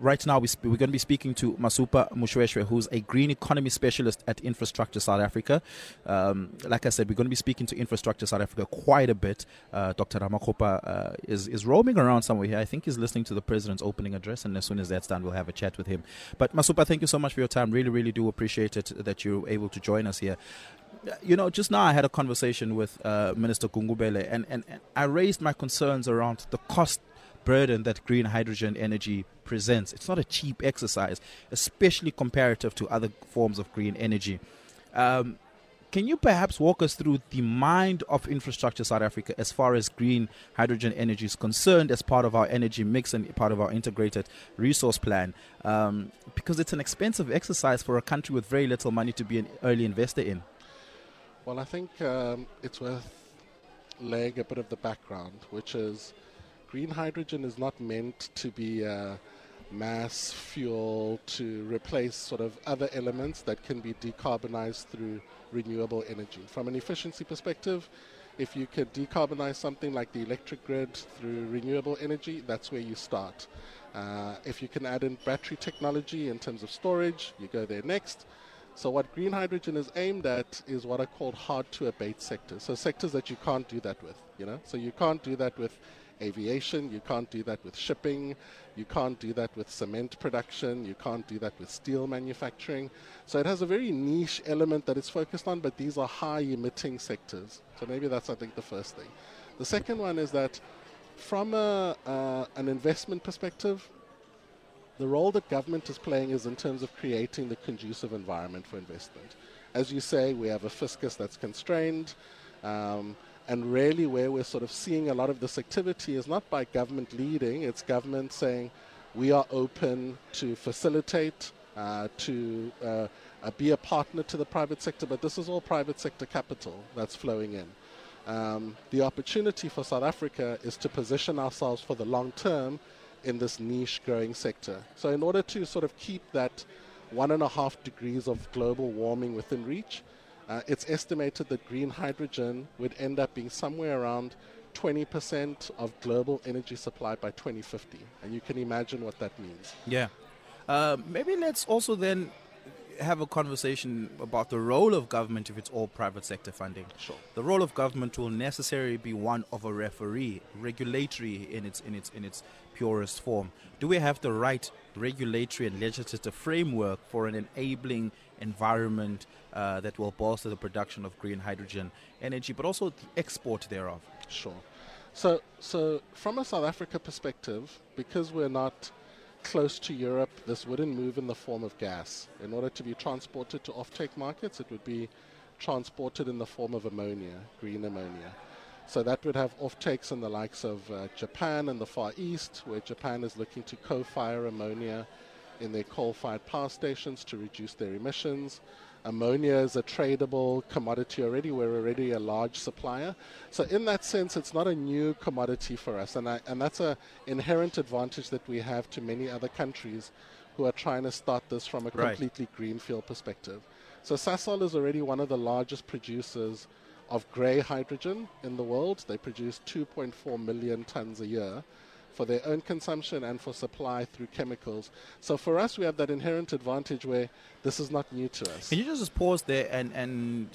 right now we're going to be speaking to Masopha Moshoeshoe, who's a green economy specialist at Infrastructure South Africa. Like I said, we're going to be speaking to Infrastructure South Africa quite a bit. Dr. Ramakopa is roaming around somewhere here. I think he's listening to the president's opening address, and as soon as that's done, we'll have a chat with him. But Masopha, thank you so much for your time. Really, really do appreciate it that you're able to join us here. You know, just now I had a conversation with Minister Kungubele, and I raised my concerns around the cost burden that green hydrogen energy presents. It's not a cheap exercise, especially comparative to other forms of green energy. Can you perhaps walk us through the mind of Infrastructure South Africa as far as green hydrogen energy is concerned as part of our energy mix and part of our integrated resource plan? Because it's an expensive exercise for a country with very little money to be an early investor in. Well, I think it's worth laying a bit of the background, which is green hydrogen is not meant to be a mass fuel to replace sort of other elements that can be decarbonized through renewable energy. From an efficiency perspective, if you could decarbonize something like the electric grid through renewable energy, that's where you start. If you can add in battery technology in terms of storage, you go there next. So what green hydrogen is aimed at is what are called hard-to-abate sectors, so sectors that you can't do that with, you know. So you can't do that with aviation, you can't do that with shipping, you can't do that with cement production, you can't do that with steel manufacturing. So it has a very niche element that it's focused on, but these are high-emitting sectors. So maybe that's, I think, the first thing. The second one is that from an investment perspective, the role that government is playing is in terms of creating the conducive environment for investment. As you say, we have a fiscus that's constrained, and really where we're sort of seeing a lot of this activity is not by government leading, it's government saying we are open to facilitate, to be a partner to the private sector, but this is all private sector capital that's flowing in. The opportunity for South Africa is to position ourselves for the long term in this niche growing sector. So in order to sort of keep that 1.5 degrees of global warming within reach, it's estimated that green hydrogen would end up being somewhere around 20% of global energy supply by 2050. And you can imagine what that means. Yeah. Maybe let's also then have a conversation about the role of government if it's all private sector funding. Sure. The role of government will necessarily be one of a referee, regulatory in its purest form. Do we have the right regulatory and legislative framework for an enabling environment that will bolster the production of green hydrogen energy, but also the export thereof? Sure. So from a South Africa perspective, because we're not close to Europe, this wouldn't move in the form of gas. In order to be transported to offtake markets, it would be transported in the form of ammonia, green ammonia. So that would have offtakes in the likes of Japan and the Far East, where Japan is looking to co-fire ammonia in their coal-fired power stations to reduce their emissions. Ammonia is a tradable commodity already. We're already a large supplier. So in that sense, it's not a new commodity for us. And that's an inherent advantage that we have to many other countries who are trying to start this from a completely greenfield perspective. So Sasol is already one of the largest producers of grey hydrogen in the world. They produce 2.4 million tons a year for their own consumption and for supply through chemicals. So for us, we have that inherent advantage where this is not new to us. Can you just pause there and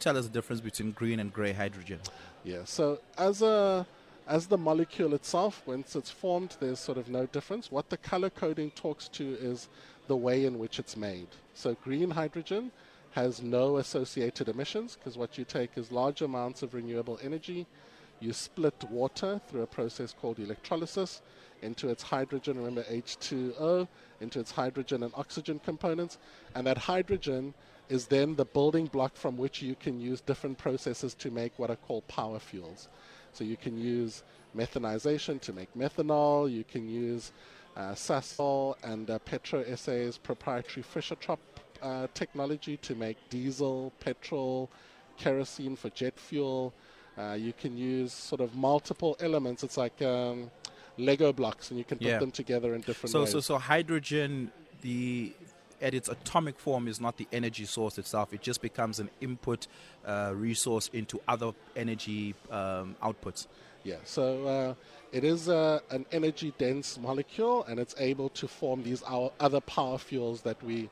tell us the difference between green and grey hydrogen? Yeah, so as the molecule itself, once it's formed, there's sort of no difference. What the color coding talks to is the way in which it's made. So green hydrogen has no associated emissions because what you take is large amounts of renewable energy. You split water through a process called electrolysis into its hydrogen, remember H2O, into its hydrogen and oxygen components. And that hydrogen is then the building block from which you can use different processes to make what are called power fuels. So you can use methanization to make methanol. You can use Sasol and Petro SA's proprietary Fischer-Tropsch technology to make diesel, petrol, kerosene for jet fuel. You can use sort of multiple elements. It's like Lego blocks, and you can put them together in different ways. So hydrogen, at its atomic form, is not the energy source itself. It just becomes an input resource into other energy outputs. Yeah, so it is an energy-dense molecule, and it's able to form these other power fuels that we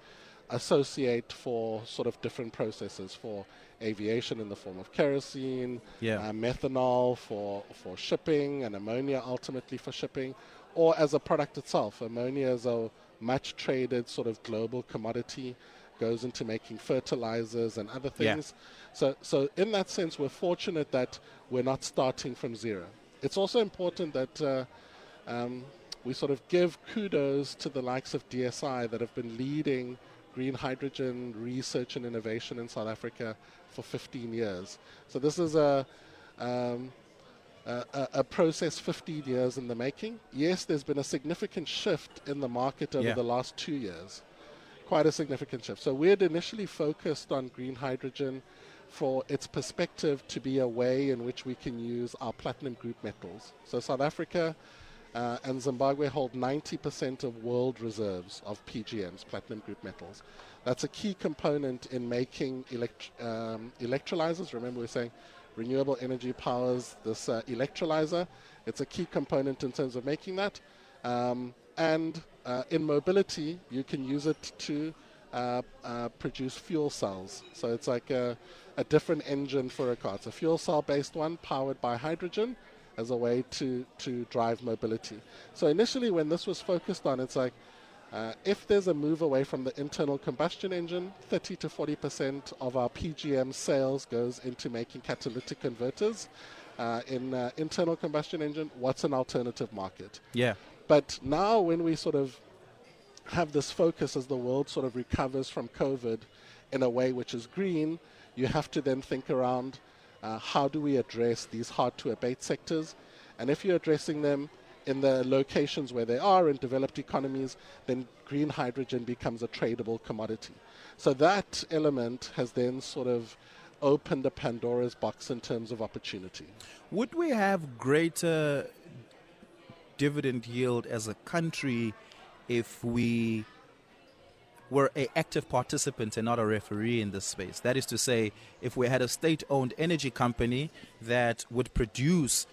associate for sort of different processes, for aviation in the form of kerosene, methanol for shipping, and ammonia ultimately for shipping, or as a product itself. Ammonia is a much traded sort of global commodity, goes into making fertilizers and other things. Yeah. So in that sense, we're fortunate that we're not starting from zero. It's also important that we sort of give kudos to the likes of DSI that have been leading green hydrogen research and innovation in South Africa for 15 years. So this is a process 15 years in the making. Yes, there's been a significant shift in the market over the last 2 years, quite a significant shift. So we had initially focused on green hydrogen for its perspective to be a way in which we can use our Platinum Group Metals. So South Africa and Zimbabwe hold 90% of world reserves of PGMs, Platinum Group Metals. That's a key component in making electrolyzers. Remember, we're saying renewable energy powers this electrolyzer. It's a key component in terms of making that. And in mobility, you can use it to produce fuel cells. So it's like a different engine for a car. It's a fuel cell-based one powered by hydrogen, as a way to drive mobility. So initially when this was focused on, it's like, if there's a move away from the internal combustion engine, 30 to 40% of our PGM sales goes into making catalytic converters in internal combustion engine. What's an alternative market? Yeah. But now when we sort of have this focus as the world sort of recovers from COVID in a way which is green, you have to then think around, how do we address these hard-to-abate sectors? And if you're addressing them in the locations where they are in developed economies, then green hydrogen becomes a tradable commodity. So that element has then sort of opened a Pandora's box in terms of opportunity. Would we have greater dividend yield as a country if we were an active participant and not a referee in this space? That is to say, if we had a state-owned energy company that would produce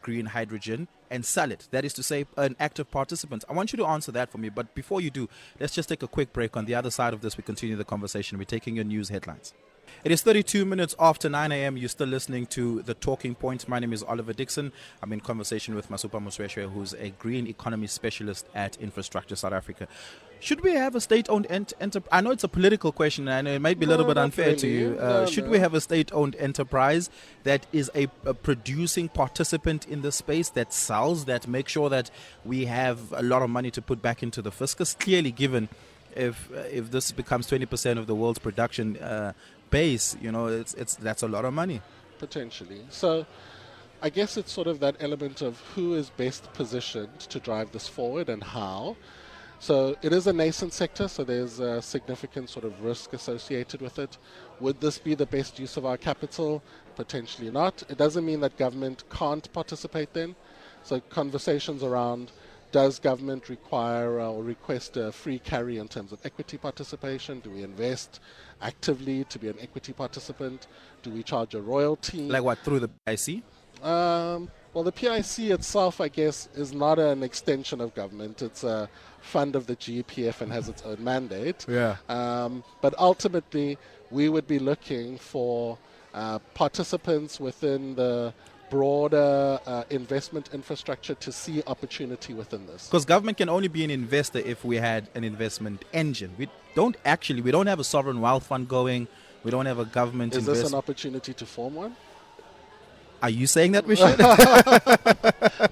green hydrogen and sell it, that is to say, an active participant. I want you to answer that for me, but before you do, let's just take a quick break. On the other side of this, we continue the conversation. We're taking your news headlines. It is 32 minutes after 9 a.m. You're still listening to The Talking Points. My name is Oliver Dixon. I'm in conversation with Masopha Moshoeshoe, who's a green economy specialist at Infrastructure South Africa. Should we have a state-owned enterprise? I know it's a political question, and it might be a little bit unfair to you. Should we have a state-owned enterprise that is a producing participant in the space, that sells, that makes sure that we have a lot of money to put back into the fiscus? Clearly, given if this becomes 20% of the world's production base, you know, that's a lot of money. Potentially. So I guess it's sort of that element of who is best positioned to drive this forward and how. So it is a nascent sector, so there's a significant sort of risk associated with it. Would this be the best use of our capital? Potentially not. It doesn't mean that government can't participate then. So conversations around, does government require or request a free carry in terms of equity participation? Do we invest actively to be an equity participant? Do we charge a royalty? Like what, through the PIC? Well, the PIC itself, I guess, is not an extension of government. It's a fund of the GEPF and has its own mandate. Yeah. But ultimately, we would be looking for participants within the broader investment infrastructure to see opportunity within this. Because government can only be an investor if we had an investment engine. We don't have a sovereign wealth fund going. We don't have a government investment. Is this an opportunity to form one? Are you saying that we should?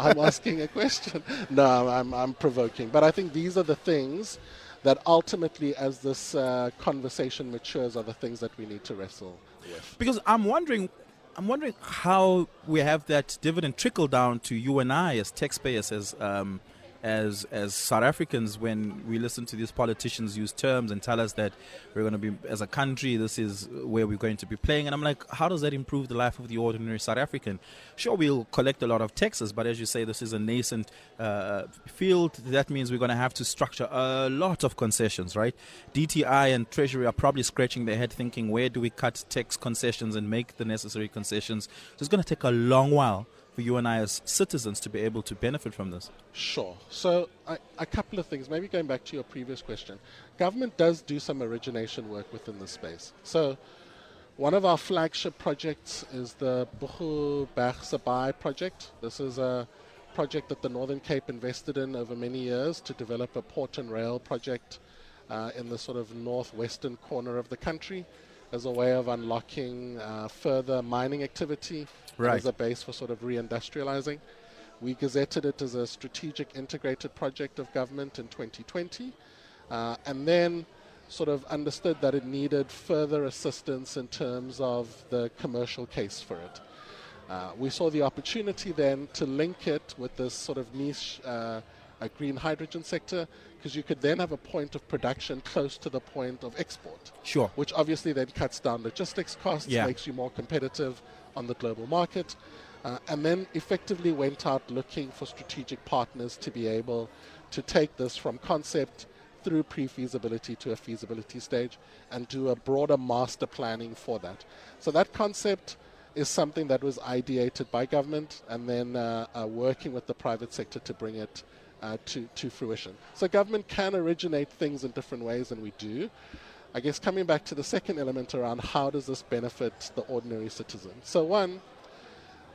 I'm asking a question. No, I'm provoking. But I think these are the things that ultimately, as this conversation matures, are the things that we need to wrestle with. Because I'm wondering how we have that dividend trickle down to you and I as taxpayers, as South Africans, when we listen to these politicians use terms and tell us that we're going to be, as a country, this is where we're going to be playing. And I'm like, how does that improve the life of the ordinary South African? Sure, we'll collect a lot of taxes, but as you say, this is a nascent field. That means we're going to have to structure a lot of concessions, right? DTI and Treasury are probably scratching their head thinking, where do we cut tax concessions and make the necessary concessions? So it's going to take a long while for you and I as citizens to be able to benefit from this? Sure. So a couple of things, maybe going back to your previous question. Government does do some origination work within this space. So one of our flagship projects is the Buhu Bakhsabai project. This is a project that the Northern Cape invested in over many years to develop a port and rail project in the sort of northwestern corner of the country as a way of unlocking further mining activity as a base for sort of reindustrializing. We gazetted it as a strategic integrated project of government in 2020 and then sort of understood that it needed further assistance in terms of the commercial case for it. We saw the opportunity then to link it with this sort of niche green hydrogen sector, because you could then have a point of production close to the point of export. Sure. Which obviously then cuts down logistics costs, makes you more competitive on the global market, and then effectively went out looking for strategic partners to be able to take this from concept through pre-feasibility to a feasibility stage and do a broader master planning for that. So that concept is something that was ideated by government and then working with the private sector to bring it to fruition. So government can originate things in different ways, and we do. I guess coming back to the second element around how does this benefit the ordinary citizen. So one,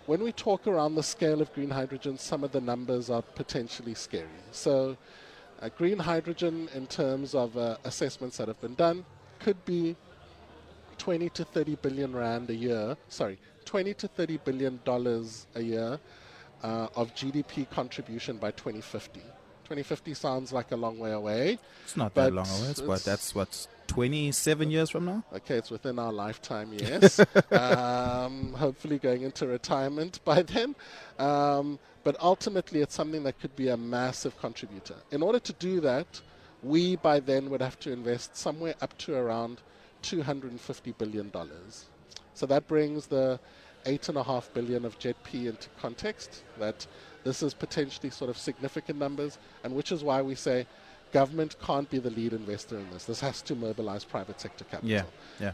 when we talk around the scale of green hydrogen, some of the numbers are potentially scary. So green hydrogen, in terms of assessments that have been done, could be 20 to 30 billion rand a year, sorry, 20 to 30 billion dollars a year of GDP contribution by 2050. 2050 sounds like a long way away. It's not that long away, but that's what, 27 years from now? Okay, it's within our lifetime, yes. Hopefully going into retirement by then. But ultimately, it's something that could be a massive contributor. In order to do that, we by then would have to invest somewhere up to around $250 billion. So that brings the $8.5 billion of JetP into context, that this is potentially sort of significant numbers, and which is why we say government can't be the lead investor in this. This has to mobilize private sector capital.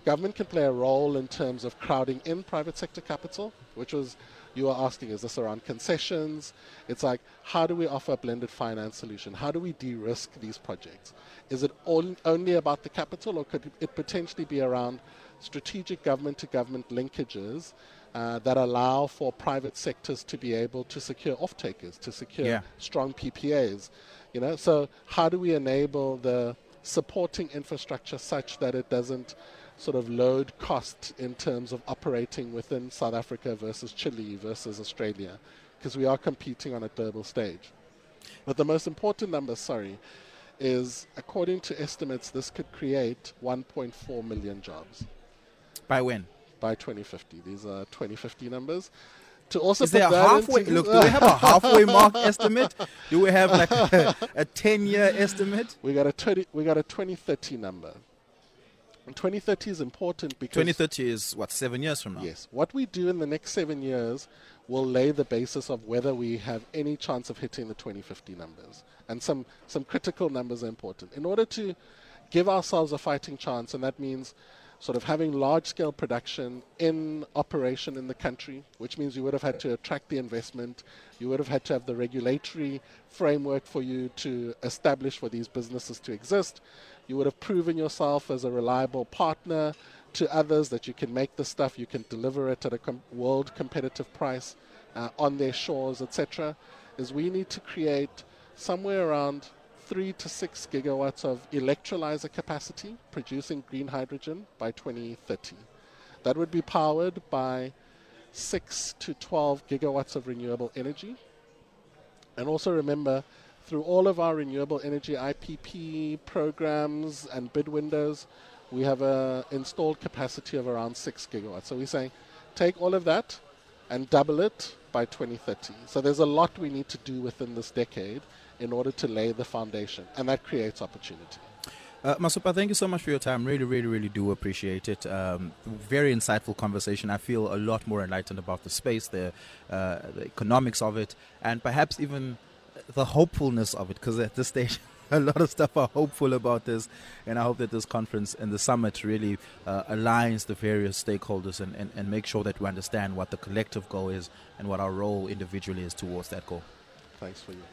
Government can play a role in terms of crowding in private sector capital, which was, you are asking, is this around concessions? It's like, how do we offer a blended finance solution? How do we de-risk these projects? Is it only about the capital, or could it potentially be around strategic government-to-government linkages that allow for private sectors to be able to secure off-takers, to secure strong PPAs? You know, so how do we enable the supporting infrastructure such that it doesn't sort of load cost in terms of operating within South Africa versus Chile versus Australia, because we are competing on a global stage. But the most important number, sorry, is according to estimates, this could create 1.4 million jobs. By when? By 2050. These are 2050 numbers. To also is there a halfway? Look, do we have a halfway mark estimate? Do we have like a 10-year estimate? We got a 2030 number. And 2030 is important because 2030 is what, 7 years from now? Yes. What we do in the next 7 years will lay the basis of whether we have any chance of hitting the 2050 numbers. And some critical numbers are important. In order to give ourselves a fighting chance, and that means sort of having large-scale production in operation in the country, which means you would have had to attract the investment, you would have had to have the regulatory framework for you to establish for these businesses to exist, you would have proven yourself as a reliable partner to others that you can make this stuff, you can deliver it at a world competitive price on their shores, etc. Is we need to create somewhere around 3 to 6 gigawatts of electrolyzer capacity producing green hydrogen by 2030. That would be powered by 6 to 12 gigawatts of renewable energy. And also remember, through all of our renewable energy IPP programs and bid windows, we have an installed capacity of around 6 gigawatts. So we're saying, take all of that and double it by 2030. So there's a lot we need to do within this decade in order to lay the foundation, and that creates opportunity. Masopha, thank you so much for your time. Really, really, really do appreciate it. Very insightful conversation. I feel a lot more enlightened about the space, the economics of it, and perhaps even the hopefulness of it, because at this stage a lot of stuff are hopeful about this, and I hope that this conference and the summit really aligns the various stakeholders and make sure that we understand what the collective goal is and what our role individually is towards that goal. Thanks for you.